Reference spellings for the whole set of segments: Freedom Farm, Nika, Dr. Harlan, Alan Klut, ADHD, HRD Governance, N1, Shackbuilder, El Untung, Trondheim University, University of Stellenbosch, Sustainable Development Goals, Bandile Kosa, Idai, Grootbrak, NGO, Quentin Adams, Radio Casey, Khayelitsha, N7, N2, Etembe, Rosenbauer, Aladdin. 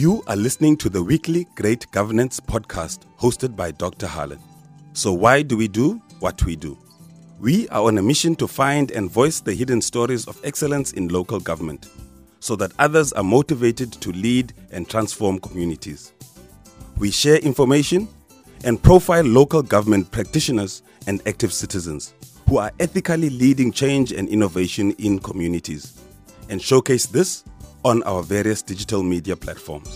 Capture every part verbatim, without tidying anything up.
You are listening to the weekly Great Governance Podcast hosted by Doctor Harlan. So why do we do what we do? We are on a mission to find and voice the hidden stories of excellence in local government so that others are motivated to lead and transform communities. We share information and profile local government practitioners and active citizens who are ethically leading change and innovation in communities and showcase this on our various digital media platforms.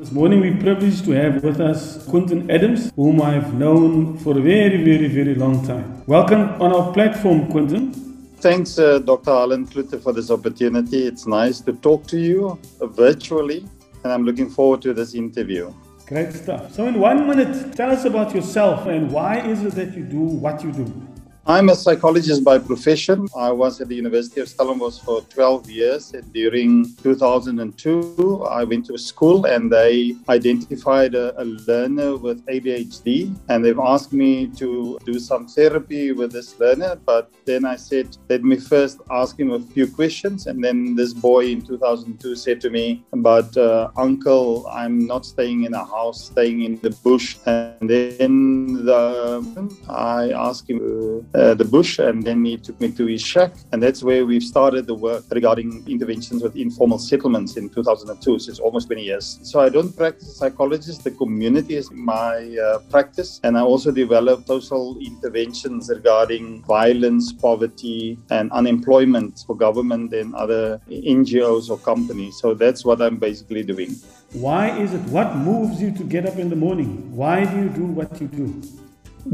This morning we're privileged to have with us Quentin Adams, whom I've known for a very, very, very long time. Welcome on our platform, Quentin. Thanks, uh, Doctor Alan Klut, for this opportunity. It's nice to talk to you virtually, and I'm looking forward to this interview. Great stuff. So in one minute, tell us about yourself and why is it that you do what you do? I'm a psychologist by profession. I was at the University of Stellenbosch for twelve years, and during two thousand two I went to a school and they identified a, a learner with A D H D, and they've asked me to do some therapy with this learner, but then I said, let me first ask him a few questions. And then this boy in two thousand two said to me, but uh, uncle, I'm not staying in a house, staying in the bush. And then the, I asked him uh, Uh, the bush, and then he took me to his shack, and that's where we've started the work regarding interventions with informal settlements in two thousand two, so it's almost twenty years. So I don't practice as a psychologist, the community is my uh, practice, and I also develop social interventions regarding violence, poverty and unemployment for government and other N G Os or companies. So that's what I'm basically doing. Why is it, what moves you to get up in the morning? Why do you do what you do?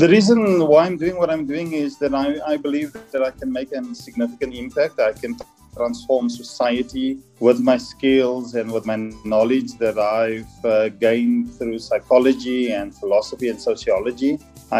The reason why I'm doing what I'm doing is that I, I believe that I can make a significant impact. I can transform society with my skills and with my knowledge that I've uh, gained through psychology and philosophy and sociology.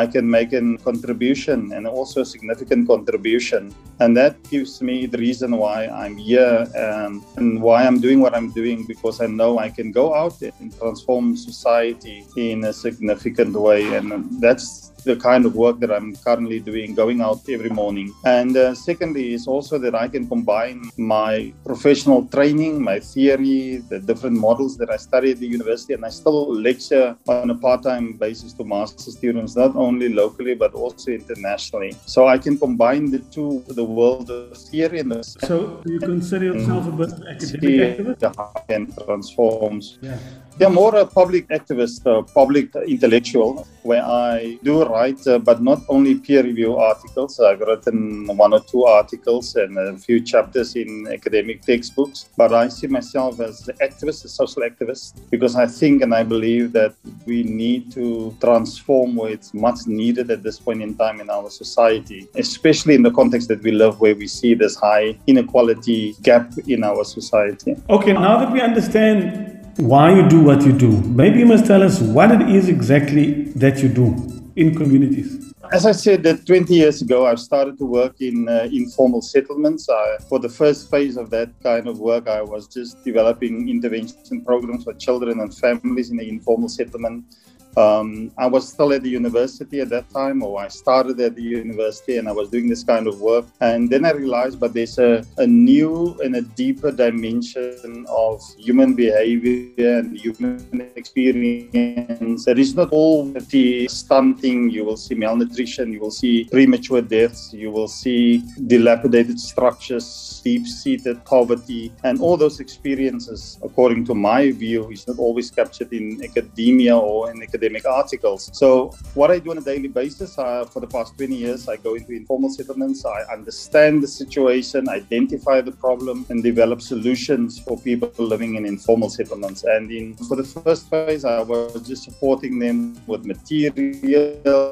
I can make a contribution, and also a significant contribution. And that gives me the reason why I'm here and, and why I'm doing what I'm doing, because I know I can go out and transform society in a significant way. And that's the kind of work that I'm currently doing, going out every morning. And uh, secondly, is also that I can combine my professional training, my theory, the different models that I study at the university, and I still lecture on a part-time basis to master students, not only locally, but also internationally. So I can combine the two, the world of theory and the... So you consider yourself a bit academic activist? And transforms. Yeah. Yeah, more a public activist, a public intellectual, where I do write, uh, but not only peer review articles. I've written one or two articles and a few chapters in academic textbooks, but I see myself as an activist, a social activist, because I think and I believe that we need to transform where it's much needed at this point in time in our society, especially in the context that we live, where we see this high inequality gap in our society. Okay, now that we understand why you do what you do, maybe you must tell us what it is exactly that you do in communities. As I said, that twenty years ago, I started to work in uh, informal settlements. I, for the first phase of that kind of work, I was just developing intervention programs for children and families in the informal settlement. Um, I was still at the university at that time, or I started at the university, and I was doing this kind of work. And then I realized, but there's a, a new and a deeper dimension of human behavior and human experience. There is not all the stunting. You will see malnutrition, you will see premature deaths, you will see dilapidated structures, deep-seated poverty, and all those experiences, according to my view, is not always captured in academia or in academic articles. So what I do on a daily basis, uh, for the past twenty years, I go into informal settlements, I understand the situation, identify the problem, and develop solutions for people living in informal settlements. And in for the first phase, I was just supporting them with material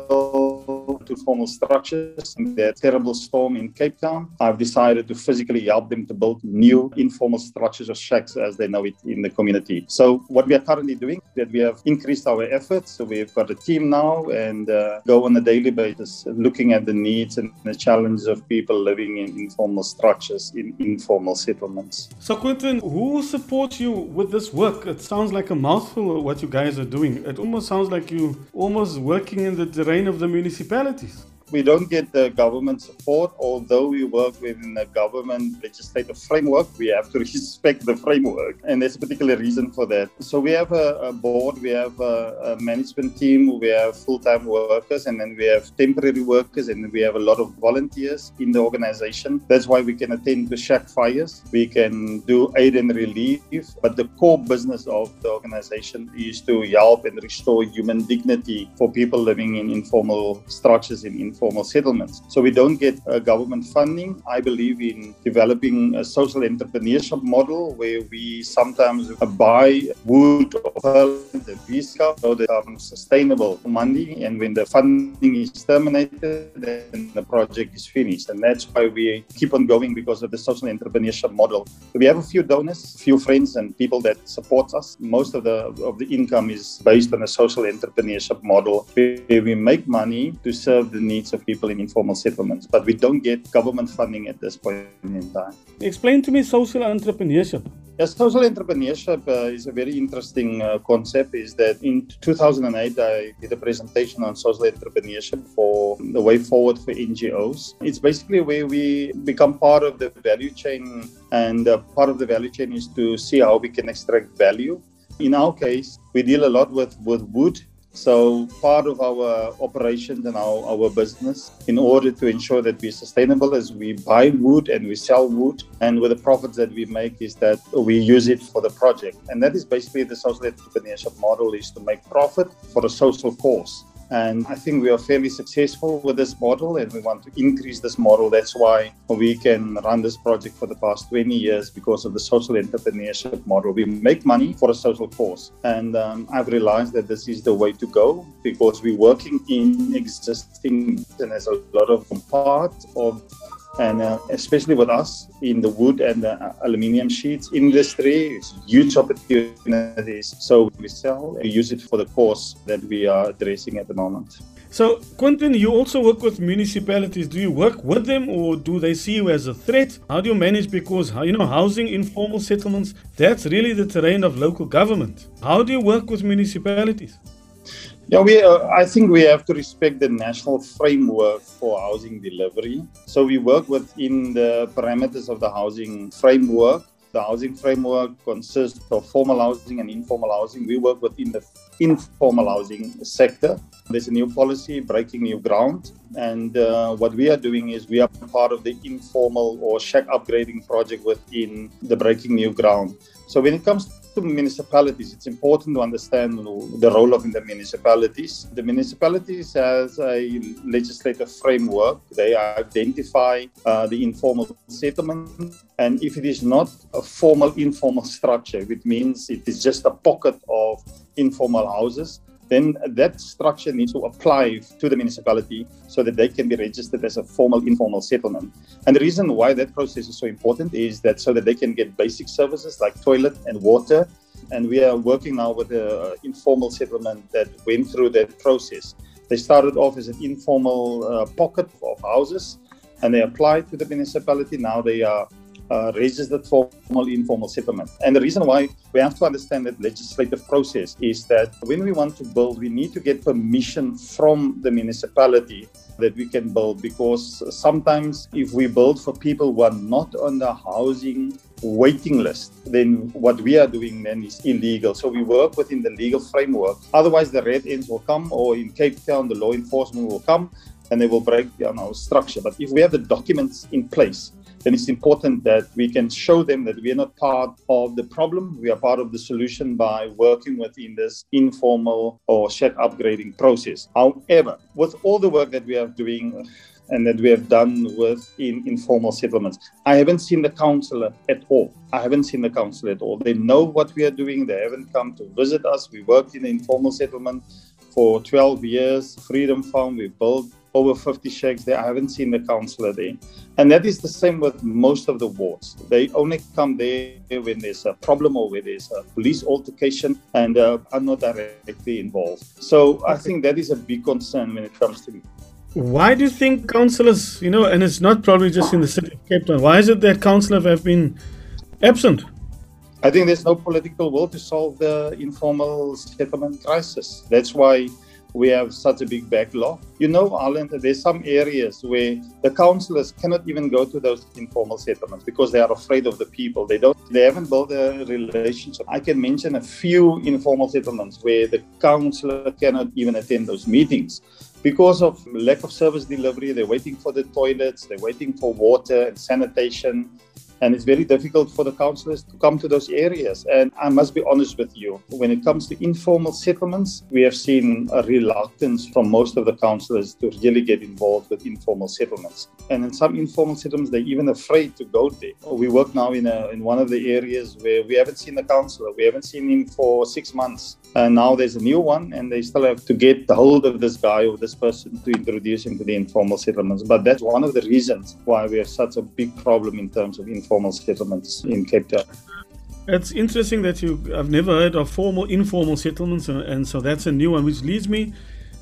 to formal structures. In that terrible storm in Cape Town, I've decided to physically help them to build new informal structures, or shacks as they know it in the community. So what we are currently doing, that we have increased our efforts. So we've got a team now and uh, go on a daily basis looking at the needs and the challenges of people living in informal structures, in informal settlements. So Quentin, who supports you with this work? It sounds like a mouthful what you guys are doing. It almost sounds like you almost working in the terrain of the municipalities. We don't get the government support, although we work within the government legislative framework. We have to respect the framework, and there's a particular reason for that. So we have a, a board, we have a, a management team, we have full-time workers, and then we have temporary workers, and we have a lot of volunteers in the organization. That's why we can attend the shack fires, we can do aid and relief, but the core business of the organization is to help and restore human dignity for people living in informal structures, in informal settlements. So we don't get uh, government funding. I believe in developing a social entrepreneurship model where we sometimes buy wood or pearl and viscum so that um, sustainable money, and when the funding is terminated, then the project is finished. And that's why we keep on going, because of the social entrepreneurship model. So we have a few donors, a few friends and people that support us. Most of the of the income is based on a social entrepreneurship model where we make money to serve the needs of people in informal settlements, but we don't get government funding at this point in time. Explain to me social entrepreneurship. Yes, social entrepreneurship uh, is a very interesting uh, concept. Is that in two thousand eight, I did a presentation on social entrepreneurship for the way forward for N G Os. It's basically where we become part of the value chain, and uh, part of the value chain is to see how we can extract value. In our case, we deal a lot with, with wood. So part of our operations and our, our business, in order to ensure that we're sustainable, is we buy wood and we sell wood. And with the profits that we make is that we use it for the project. And that is basically the social entrepreneurship model, is to make profit for a social cause. And I think we are fairly successful with this model, and we want to increase this model. That's why we can run this project for the past twenty years, because of the social entrepreneurship model. We make money for a social cause. And um, I've realized that this is the way to go, because we're working in existing, and there's a lot of parts of, and uh, especially with us in the wood and the aluminium sheets industry, it's huge opportunities. So we sell, we use it for the cause that we are addressing at the moment. So Quentin, you also work with municipalities. Do you work with them, or do they see you as a threat? How do you manage? Because, you know, housing, informal settlements, that's really the terrain of local government. How do you work with municipalities? Yeah, we, uh, I think we have to respect the national framework for housing delivery. So we work within the parameters of the housing framework. The housing framework consists of formal housing and informal housing. We work within the informal housing sector. There's a new policy, breaking new ground. And uh, what we are doing is we are part of the informal or shack upgrading project within the breaking new ground. So when it comes to to municipalities, it's important to understand the role of the municipalities. The municipalities has a legislative framework. They identify uh, the informal settlement, and if it is not a formal informal structure, it means it is just a pocket of informal houses, then that structure needs to apply to the municipality so that they can be registered as a formal informal settlement. And the reason why that process is so important is that so that they can get basic services like toilet and water. And we are working now with an informal settlement that went through that process. They started off as an informal uh, pocket of houses, and they applied to the municipality. Now they are Uh, registered formal informal settlement. And the reason why we have to understand that legislative process is that when we want to build, we need to get permission from the municipality that we can build, because sometimes if we build for people who are not on the housing waiting list, then what we are doing then is illegal. So we work within the legal framework. Otherwise the red ends will come, or in Cape Town the law enforcement will come and they will break down our structure. But if we have the documents in place, then it's important that we can show them that we are not part of the problem. We are part of the solution by working within this informal or shack upgrading process. However, with all the work that we are doing and that we have done within informal settlements, I haven't seen the councillor at all. I haven't seen the councillor at all. They know what we are doing. They haven't come to visit us. We worked in the informal settlement for twelve years. Freedom Farm, we built over fifty shacks there. I haven't seen the councillor there. And that is the same with most of the wards. They only come there when there's a problem or when there's a police altercation, and uh, are not directly involved. So I think that is a big concern when it comes to me. Why do you think councillors, you know, and it's not probably just in the city of Cape Town, why is it that councillors have been absent? I think there's no political will to solve the informal settlement crisis. That's why we have such a big backlog. You know, Alan, there's some areas where the councillors cannot even go to those informal settlements because they are afraid of the people. They don't, they haven't built a relationship. I can mention a few informal settlements where the councillor cannot even attend those meetings because of lack of service delivery. They're waiting for the toilets, they're waiting for water and sanitation. And it's very difficult for the councillors to come to those areas. And I must be honest with you, when it comes to informal settlements, we have seen a reluctance from most of the councillors to really get involved with informal settlements. And in some informal settlements, they're even afraid to go there. We work now in a, in one of the areas where we haven't seen the councillor. We haven't seen him for six months. And now there's a new one, and they still have to get hold of this guy or this person to introduce him to the informal settlements. But that's one of the reasons why we have such a big problem in terms of informal formal settlements in Cape Town. It's interesting that you, I've never heard of formal, informal settlements, and, and so that's a new one, which leads me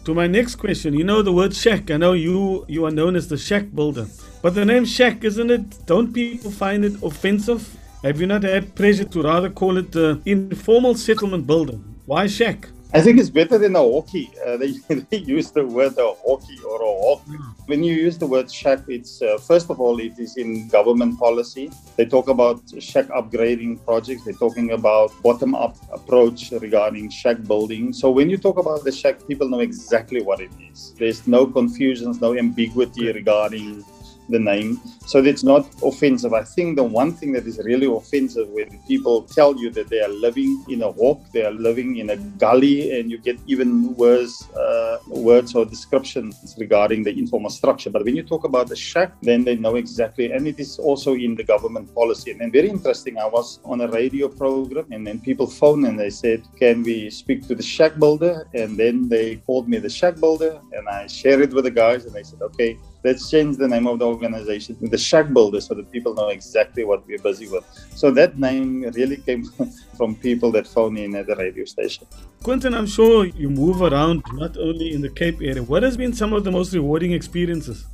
to my next question. You know the word shack, I know you you are known as the Shackbuilder, but the name shack, isn't it, don't people find it offensive? Have you not had pressure to rather call it the informal settlement builder? Why shack? I think it's better than a hockey. Uh, they, they use the word a hockey or a hawk. When you use the word shack, it's uh, first of all, it is in government policy. They talk about shack upgrading projects. They're talking about bottom-up approach regarding shack building. So when you talk about the shack, people know exactly what it is. There's no confusions, no ambiguity regarding the name. So that's not offensive. I think the one thing that is really offensive when people tell you that they are living in a walk, they are living in a gully, and you get even worse uh, words or descriptions regarding the informal structure. But when you talk about the shack, then they know exactly. And it is also in the government policy. And then very interesting, I was on a radio program, and then people phoned and they said, can we speak to the Shackbuilder? And then they called me the Shackbuilder, and I shared it with the guys, and they said, okay, let's change the name of the organization to the Shackbuilder so that people know exactly what we're busy with. So that name really came from people that phone in at the radio station. Quentin, I'm sure you move around not only in the Cape area. What has been some of the most rewarding experiences?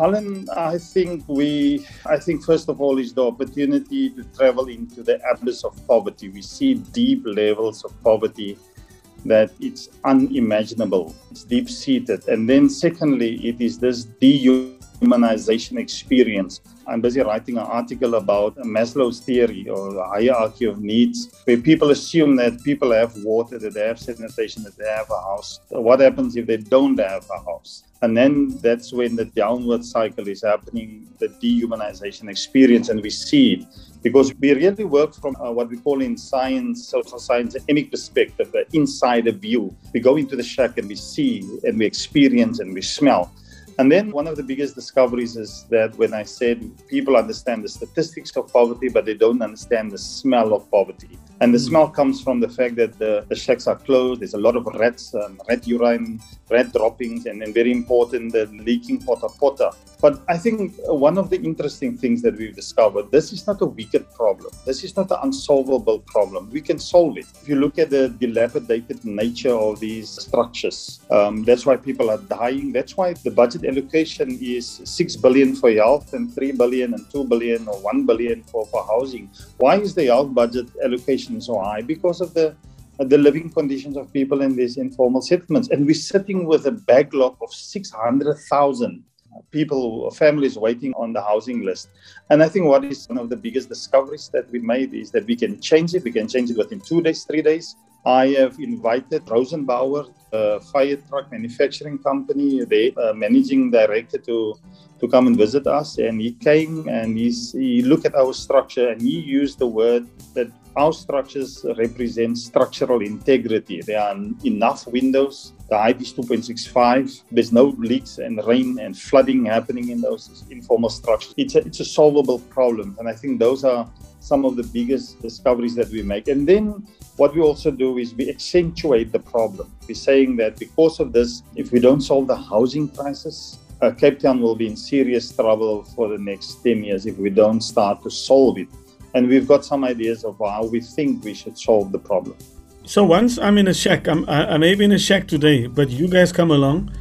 Alan, I think we, I think first of all is the opportunity to travel into the abyss of poverty. We see deep levels of poverty that it's unimaginable, it's deep-seated. And then secondly, it is this dehumanization experience. I'm busy writing an article about Maslow's theory or the hierarchy of needs, where people assume that people have water, that they have sanitation, that they have a house. What happens if they don't have a house? And then that's when the downward cycle is happening, the dehumanization experience, and we see it. Because we really work from uh, what we call in science, social science, an emic perspective, the insider view. We go into the shack and we see and we experience and we smell. And then one of the biggest discoveries is that when I said people understand the statistics of poverty, but they don't understand the smell of poverty. And the smell comes from the fact that the, the shacks are closed. There's a lot of rats, um, rat urine, rat droppings, and then very important, the leaking pota pota. But I think one of the interesting things that we've discovered, this is not a wicked problem. This is not an unsolvable problem. We can solve it. If you look at the dilapidated nature of these structures, um, that's why people are dying. That's why the budget allocation is six billion dollars for health and three billion dollars and two billion dollars or one billion dollars for, for housing. Why is the health budget allocation so high? Because of the the living conditions of people in these informal settlements. And we're sitting with a backlog of six hundred thousand people, families waiting on the housing list. And I think what is one of the biggest discoveries that we made is that we can change it. We can change it within two days, three days. I have invited Rosenbauer, a fire truck manufacturing company, the uh, managing director to, to come and visit us. And he came and he's, he looked at our structure, and he used the word that our structures represent structural integrity. There are enough windows. The height is two point six five. There's no leaks and rain and flooding happening in those informal structures. It's a, it's a solvable problem. And I think those are some of the biggest discoveries that we make. And then what we also do is we accentuate the problem. We're saying that because of this, if we don't solve the housing crisis, uh, Cape Town will be in serious trouble for the next ten years if we don't start to solve it. And we've got some ideas of how we think we should solve the problem. So once I'm in a shack, I'm, I, I may be in a shack today, but you guys come along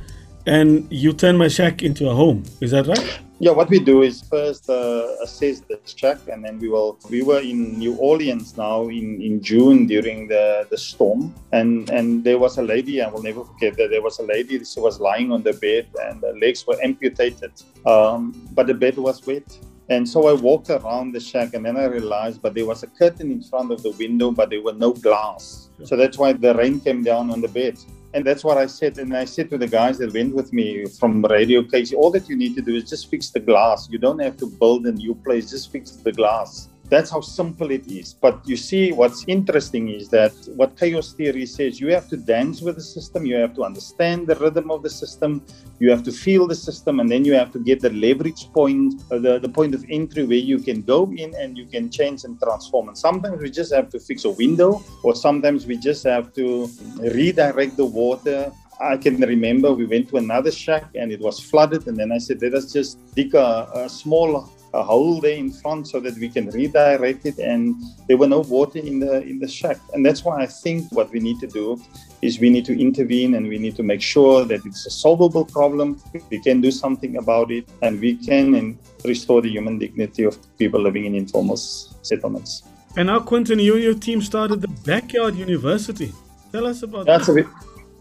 and you turn my shack into a home. Is that right? Yeah, what we do is first uh, assess the shack, and then we will. We were in New Orleans now in, in June during the, the storm, and, and there was a lady. I will never forget that there was a lady. She was lying on the bed, and the legs were amputated, um, but the bed was wet. And so I walked around the shack, and then I realized, but there was a curtain in front of the window, but there were no glass. So that's why the rain came down on the bed. And that's what I said. And I said to the guys that went with me from Radio Casey, all that you need to do is just fix the glass. You don't have to build a new place, just fix the glass. That's how simple it is. But you see, what's interesting is that what chaos theory says, you have to dance with the system, you have to understand the rhythm of the system, you have to feel the system, and then you have to get the leverage point, the, the point of entry where you can go in and you can change and transform. And sometimes we just have to fix a window, or sometimes we just have to redirect the water. I can remember we went to another shack and it was flooded, and then I said, let us just dig a, a small a hole there in front so that we can redirect it, and there were no water in the in the shack. And that's why I think what we need to do is we need to intervene, and we need to make sure that it's a solvable problem, we can do something about it, and we can and restore the human dignity of people living in informal settlements. And now, Quentin, you and your team started the Backyard University. Tell us about that's that. A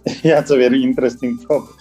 bit, yeah, it's a very interesting talk,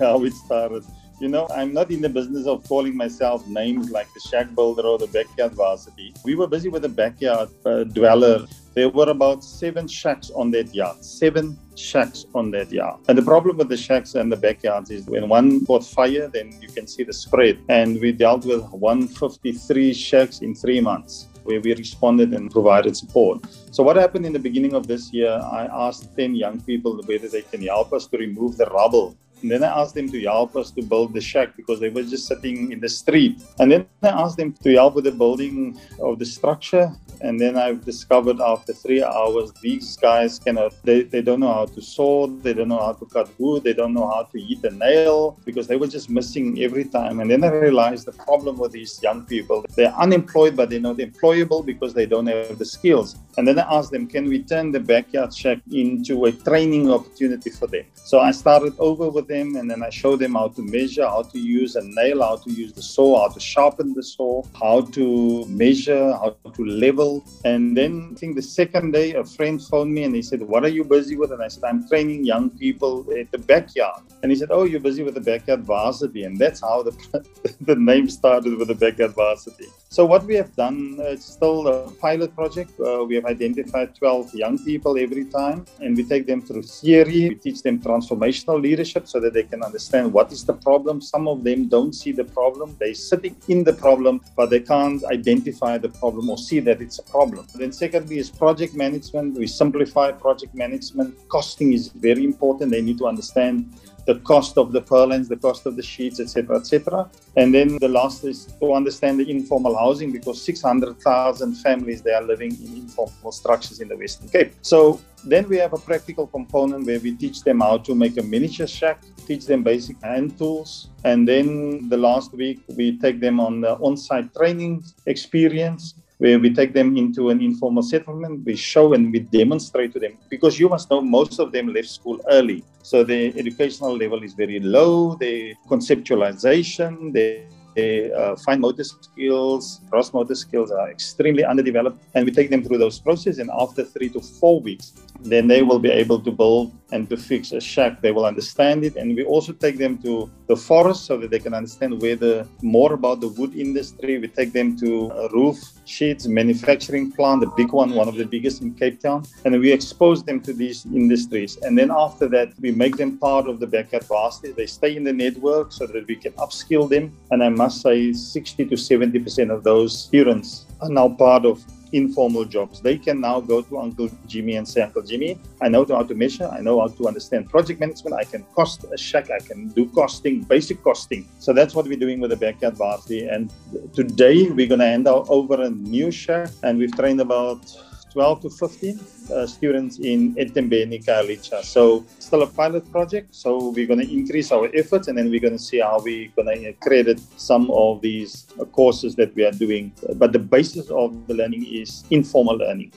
how it started. You know, I'm not in the business of calling myself names like the Shackbuilder or the Backyard Varsity. We were busy with the Backyard uh, Dweller. There were about seven shacks on that yard, seven shacks on that yard. And the problem with the shacks and the backyards is when one caught fire, then you can see the spread. And we dealt with one hundred fifty-three shacks in three months. Where we responded and provided support. So what happened in the beginning of this year, I asked ten young people whether they can help us to remove the rubble. And then I asked them to help us to build the shack because they were just sitting in the street. And then I asked them to help with the building of the structure. And then I've discovered after three hours, these guys cannot, they, they don't know how to saw, they don't know how to cut wood, they don't know how to eat a nail because they were just missing every time. And then I realized the problem with these young people, they're unemployed, but they're not employable because they don't have the skills. And then I asked them, can we turn the backyard shack into a training opportunity for them? So I started over with them, and then I showed them how to measure, how to use a nail, how to use the saw, how to sharpen the saw, how to measure, how to level. And then I think the second day, a friend phoned me and he said, what are you busy with? And I said, I'm training young people at the backyard. And he said, oh, you're busy with the Backyard Varsity. And that's how the, the name started, with the Backyard Varsity. So what we have done, it's still a pilot project. Uh, we have identified twelve young people every time, and we take them through theory. We teach them transformational leadership so that they can understand what is the problem. Some of them don't see the problem. They're sitting in the problem, but they can't identify the problem or see that it's a problem. Then secondly is project management. We simplify project management. Costing is very important. They need to understand the cost of the purlins, the cost of the sheets, et cetera, et cetera. And then the last is to understand the informal housing, because six hundred thousand families, they are living in informal structures in the Western Cape. So then we have a practical component where we teach them how to make a miniature shack, teach them basic hand tools, and then the last week we take them on the on-site training experience, where we take them into an informal settlement, we show and we demonstrate to them. Because you must know, most of them left school early. So their educational level is very low, their conceptualization, their, their uh, fine motor skills, gross motor skills are extremely underdeveloped. And we take them through those processes, and after three to four weeks, then they will be able to build and to fix a shack. They will understand it. And we also take them to the forest so that they can understand where the, more about the wood industry. We take them to a roof sheets manufacturing plant, the big one, one of the biggest in Cape Town. And we expose them to these industries. And then after that, we make them part of the Backyard Varsity. They stay in the network so that we can upskill them. And I must say sixty to seventy percent of those students are now part of informal jobs. They can now go to Uncle Jimmy and say, Uncle Jimmy, I know how to measure, I know how to understand project management, I can cost a shack, I can do costing, basic costing. So that's what we're doing with the Backyard Varsity. And today we're going to hand over a new shack, and we've trained about twelve to fifteen uh, students in Etembe, Nika, Licha. So still a pilot project. So we're going to increase our efforts, and then we're going to see how we're going to credit some of these uh, courses that we are doing. But the basis of the learning is informal learning.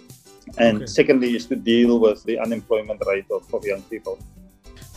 And okay. Secondly is to deal with the unemployment rate of, of young people.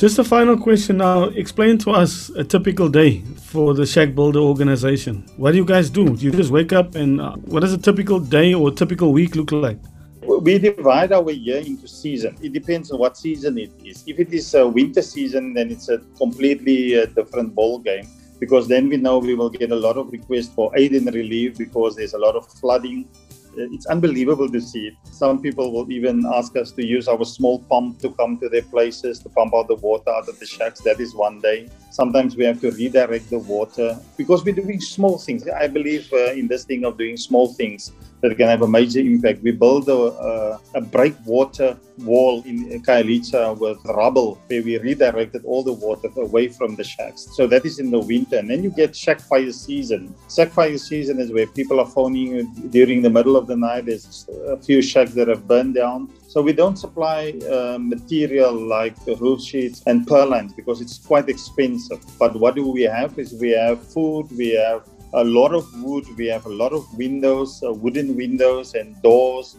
Just a final question now. Explain to us a typical day for the Shackbuilder organization. What do you guys do? Do you just wake up and uh, what does a typical day or typical week look like? We divide our year into season. It depends on what season it is. If it is a winter season, then it's a completely uh, different ball game, because then we know we will get a lot of requests for aid and relief because there's a lot of flooding. It's unbelievable to see it. Some people will even ask us to use our small pump to come to their places, to pump out the water out of the shacks. That is one day. Sometimes we have to redirect the water because we're doing small things. I believe uh, in this thing of doing small things that can have a major impact. We build a, a, a breakwater wall in Khayelitsha with rubble, where we redirected all the water away from the shacks. So that is in the winter. And then you get shack fire season. Shack fire season is where people are phoning during the middle of the night. There's a few shacks that have burned down. So we don't supply uh, material like roof sheets and purlines because it's quite expensive. But what do we have is we have food, we have a lot of wood, we have a lot of windows, uh, wooden windows and doors.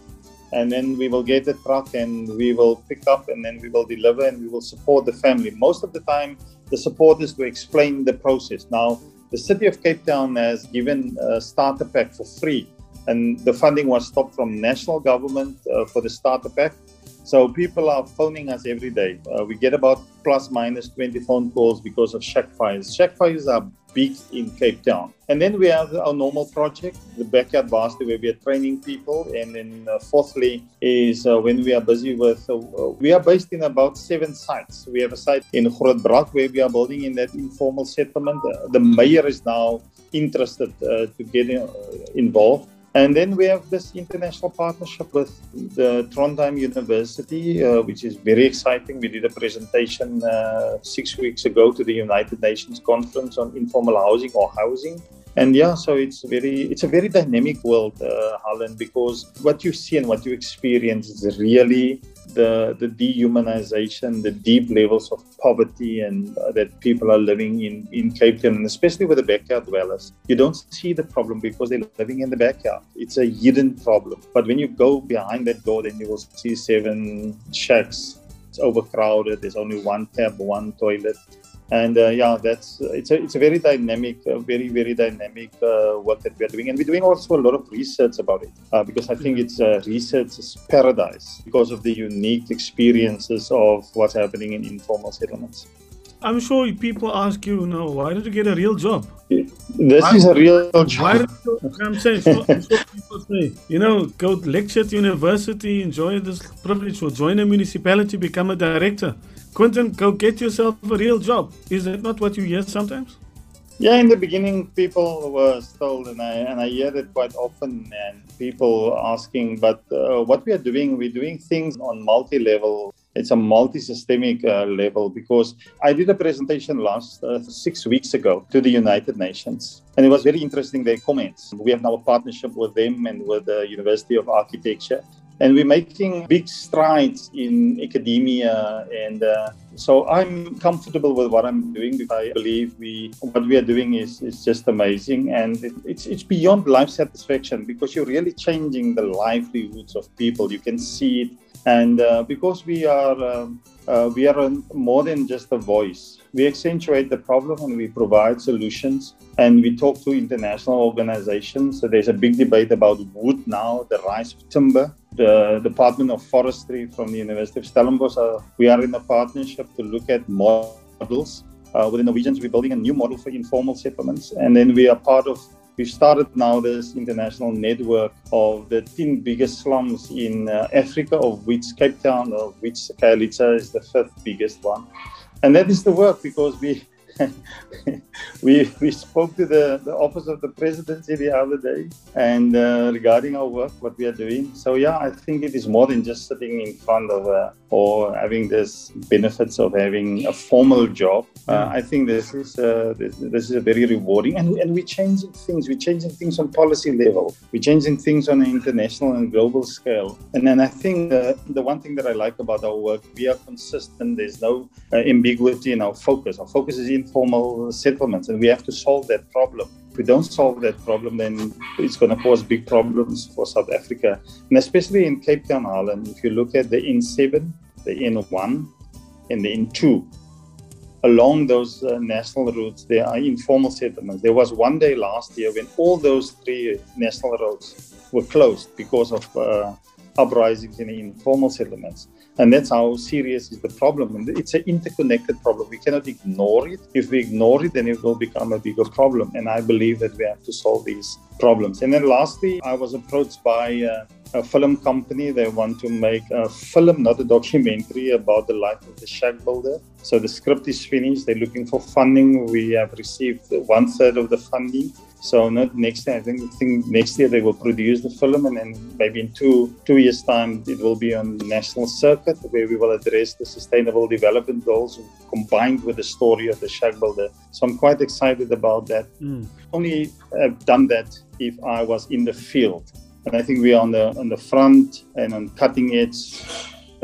And then we will get the truck and we will pick up and then we will deliver and we will support the family. Most of the time, the support is to explain the process. Now, the City of Cape Town has given a starter pack for free. And the funding was stopped from national government uh, for the starter pack. So people are phoning us every day. Uh, we get about plus minus twenty phone calls because of shack fires. Shack fires are big in Cape Town. And then we have our normal project, the Backyard Varsity, where we are training people. And then uh, fourthly is uh, when we are busy with, uh, we are based in about seven sites. We have a site in Grootbrak where we are building in that informal settlement. Uh, the mayor is now interested uh, to get in, uh, involved. And then we have this international partnership with the Trondheim University, uh, which is very exciting. We did a presentation uh, six weeks ago to the United Nations Conference on Informal Housing or Housing. And yeah, so it's very, it's a very dynamic world, uh, Harlan, because what you see and what you experience is really the, the dehumanization, the deep levels of poverty and uh, that people are living in, in Cape Town, and especially with the backyard dwellers. You don't see the problem because they're living in the backyard. It's a hidden problem. But when you go behind that door, then you will see seven shacks. It's overcrowded. There's only one tap, one toilet. And uh, yeah, that's it's a it's a very dynamic, uh, very very dynamic uh, work that we are doing, and we're doing also a lot of research about it uh, because I think it's uh, research is paradise because of the unique experiences of what's happening in informal settlements. I'm sure people ask you, "No, why did you get a real job?" This why, is a real job. Why did you, I'm saying, so, so people say, you know, go lecture at university, enjoy this privilege, or join a municipality, become a director. Quentin, go get yourself a real job. Is that not what you hear sometimes? Yeah, in the beginning, people were told, and I, and I hear it quite often, and people asking, but uh, what we are doing, we're doing things on multi-level. It's a multi-systemic uh, level, because I did a presentation last uh, six weeks ago to the United Nations, and it was very interesting, their comments. We have now a partnership with them and with the University of Architecture. And we're making big strides in academia. And uh, so I'm comfortable with what I'm doing, because I believe we what we are doing is, is just amazing. And it, it's, it's beyond life satisfaction, because you're really changing the livelihoods of people. You can see it. And uh, because we are, uh, uh, we are more than just a voice. We accentuate the problem and we provide solutions, and we talk to international organizations. So there's a big debate about wood now, the rise of timber. The Department of Forestry from the University of Stellenbosch, uh, we are in a partnership to look at models. Uh, within the Norwegians, we're building a new model for informal settlements. And then we are part of, we've started now this international network of the ten biggest slums in uh, Africa, of which Cape Town, of which Khayelitsha is the fifth biggest one. And that is the work, because we we we spoke to the, the Office of the Presidency the other day, and uh, regarding our work, what we are doing. So yeah, I think it is more than just sitting in front of a, or having this benefits of having a formal job. Uh, I think this is uh, this, this is very rewarding, and and we're changing things. We're changing things on policy level. We're changing things on an international and global scale. And then I think the, the one thing that I like about our work, we are consistent. There's no uh, ambiguity in our focus. Our focus is in informal settlements, and we have to solve that problem. If we don't solve that problem, then it's going to cause big problems for South Africa, and especially in Cape Town, Harlan. If you look at the N seven, the N one, and the N two, along those uh, national routes, there are informal settlements. There was one day last year when all those three national roads were closed because of uh, uprisings in the informal settlements. And that's how serious is the problem. And it's an interconnected problem. We cannot ignore it. If we ignore it, then it will become a bigger problem. And I believe that we have to solve these problems. And then lastly, I was approached by uh, a film company. They want to make a film, not a documentary, about the life of the Shackbuilder. So the script is finished. They're looking for funding. We have received one third of the funding. So not next year, I think, think next year they will produce the film, and then maybe in two two years' time it will be on the national circuit, where we will address the Sustainable Development Goals combined with the story of the Shackbuilder. So I'm quite excited about that. Mm. Only have done that if I was in the field. And I think we are on the on the front and on cutting edge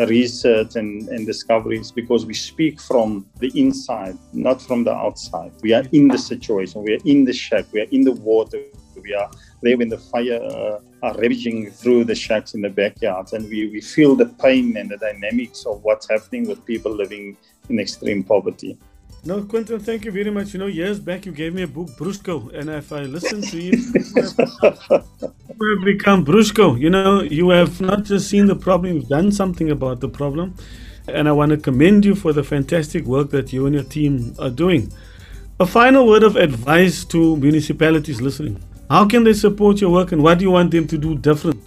research and, and discoveries, because we speak from the inside, not from the outside. We are in the situation, we are in the shack, we are in the water, we are there when the fire uh, are ravaging through the shacks in the backyards, and we, we feel the pain and the dynamics of what's happening with people living in extreme poverty. No, Quentin, thank you very much. You know, years back you gave me a book, Brusko, and if I listen to you, you have become Brusko. You know, you have not just seen the problem, you've done something about the problem. And I want to commend you for the fantastic work that you and your team are doing. A final word of advice to municipalities listening. How can they support your work, and what do you want them to do different?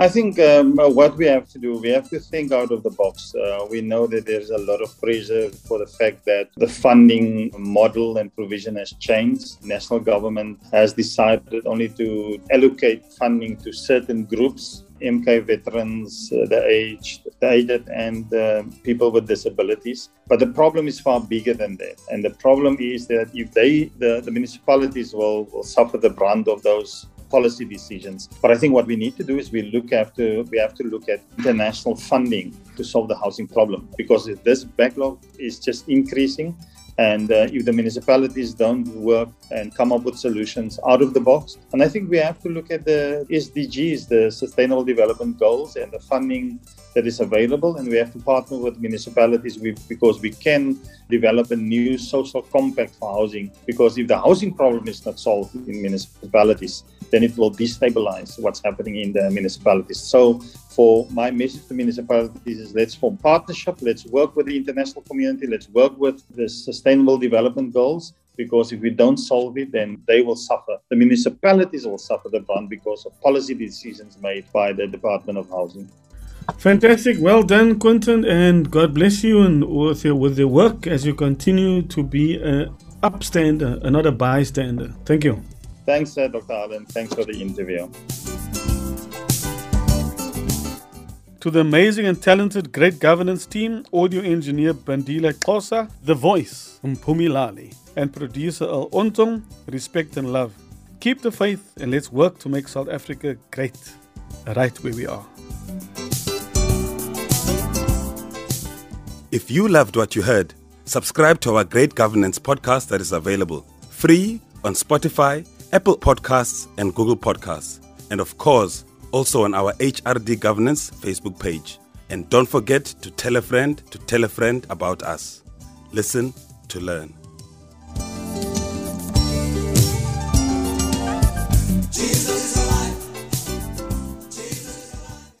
I think um, what we have to do, we have to think out of the box. Uh, we know that there's a lot of pressure for the fact that the funding model and provision has changed. National government has decided only to allocate funding to certain groups, M K veterans, uh, the aged, the aged and uh, people with disabilities. But the problem is far bigger than that. And the problem is that if they, the, the municipalities will, will suffer the brunt of those policy decisions. But I think what we need to do is we look after we have to look at international funding to solve the housing problem, because this backlog is just increasing. And uh, if the municipalities don't work and come up with solutions out of the box, and I think we have to look at the S D Gs, the Sustainable Development Goals, and the funding that is available. And we have to partner with municipalities because we can develop a new social compact for housing. Because if the housing problem is not solved in municipalities, then it will destabilize what's happening in the municipalities. So for my message to municipalities is, let's form partnership, let's work with the international community, let's work with the Sustainable Development Goals, because if we don't solve it, then they will suffer. The municipalities will suffer the brunt because of policy decisions made by the Department of Housing. Fantastic. Well done, Quentin, and God bless you and with your, with your work as you continue to be an upstander and not a bystander. Thank you. Thanks, Doctor Alan. Thanks for the interview. To the amazing and talented Great Governance team, audio engineer Bandile Kosa, the voice Mpumi Lali, and producer El Untung, respect and love. Keep the faith, and let's work to make South Africa great, right where we are. If you loved what you heard, subscribe to our Great Governance podcast that is available free on Spotify, Apple Podcasts and Google Podcasts, and of course also on our H R D Governance Facebook page. And don't forget to tell a friend to tell a friend about us. Listen to learn.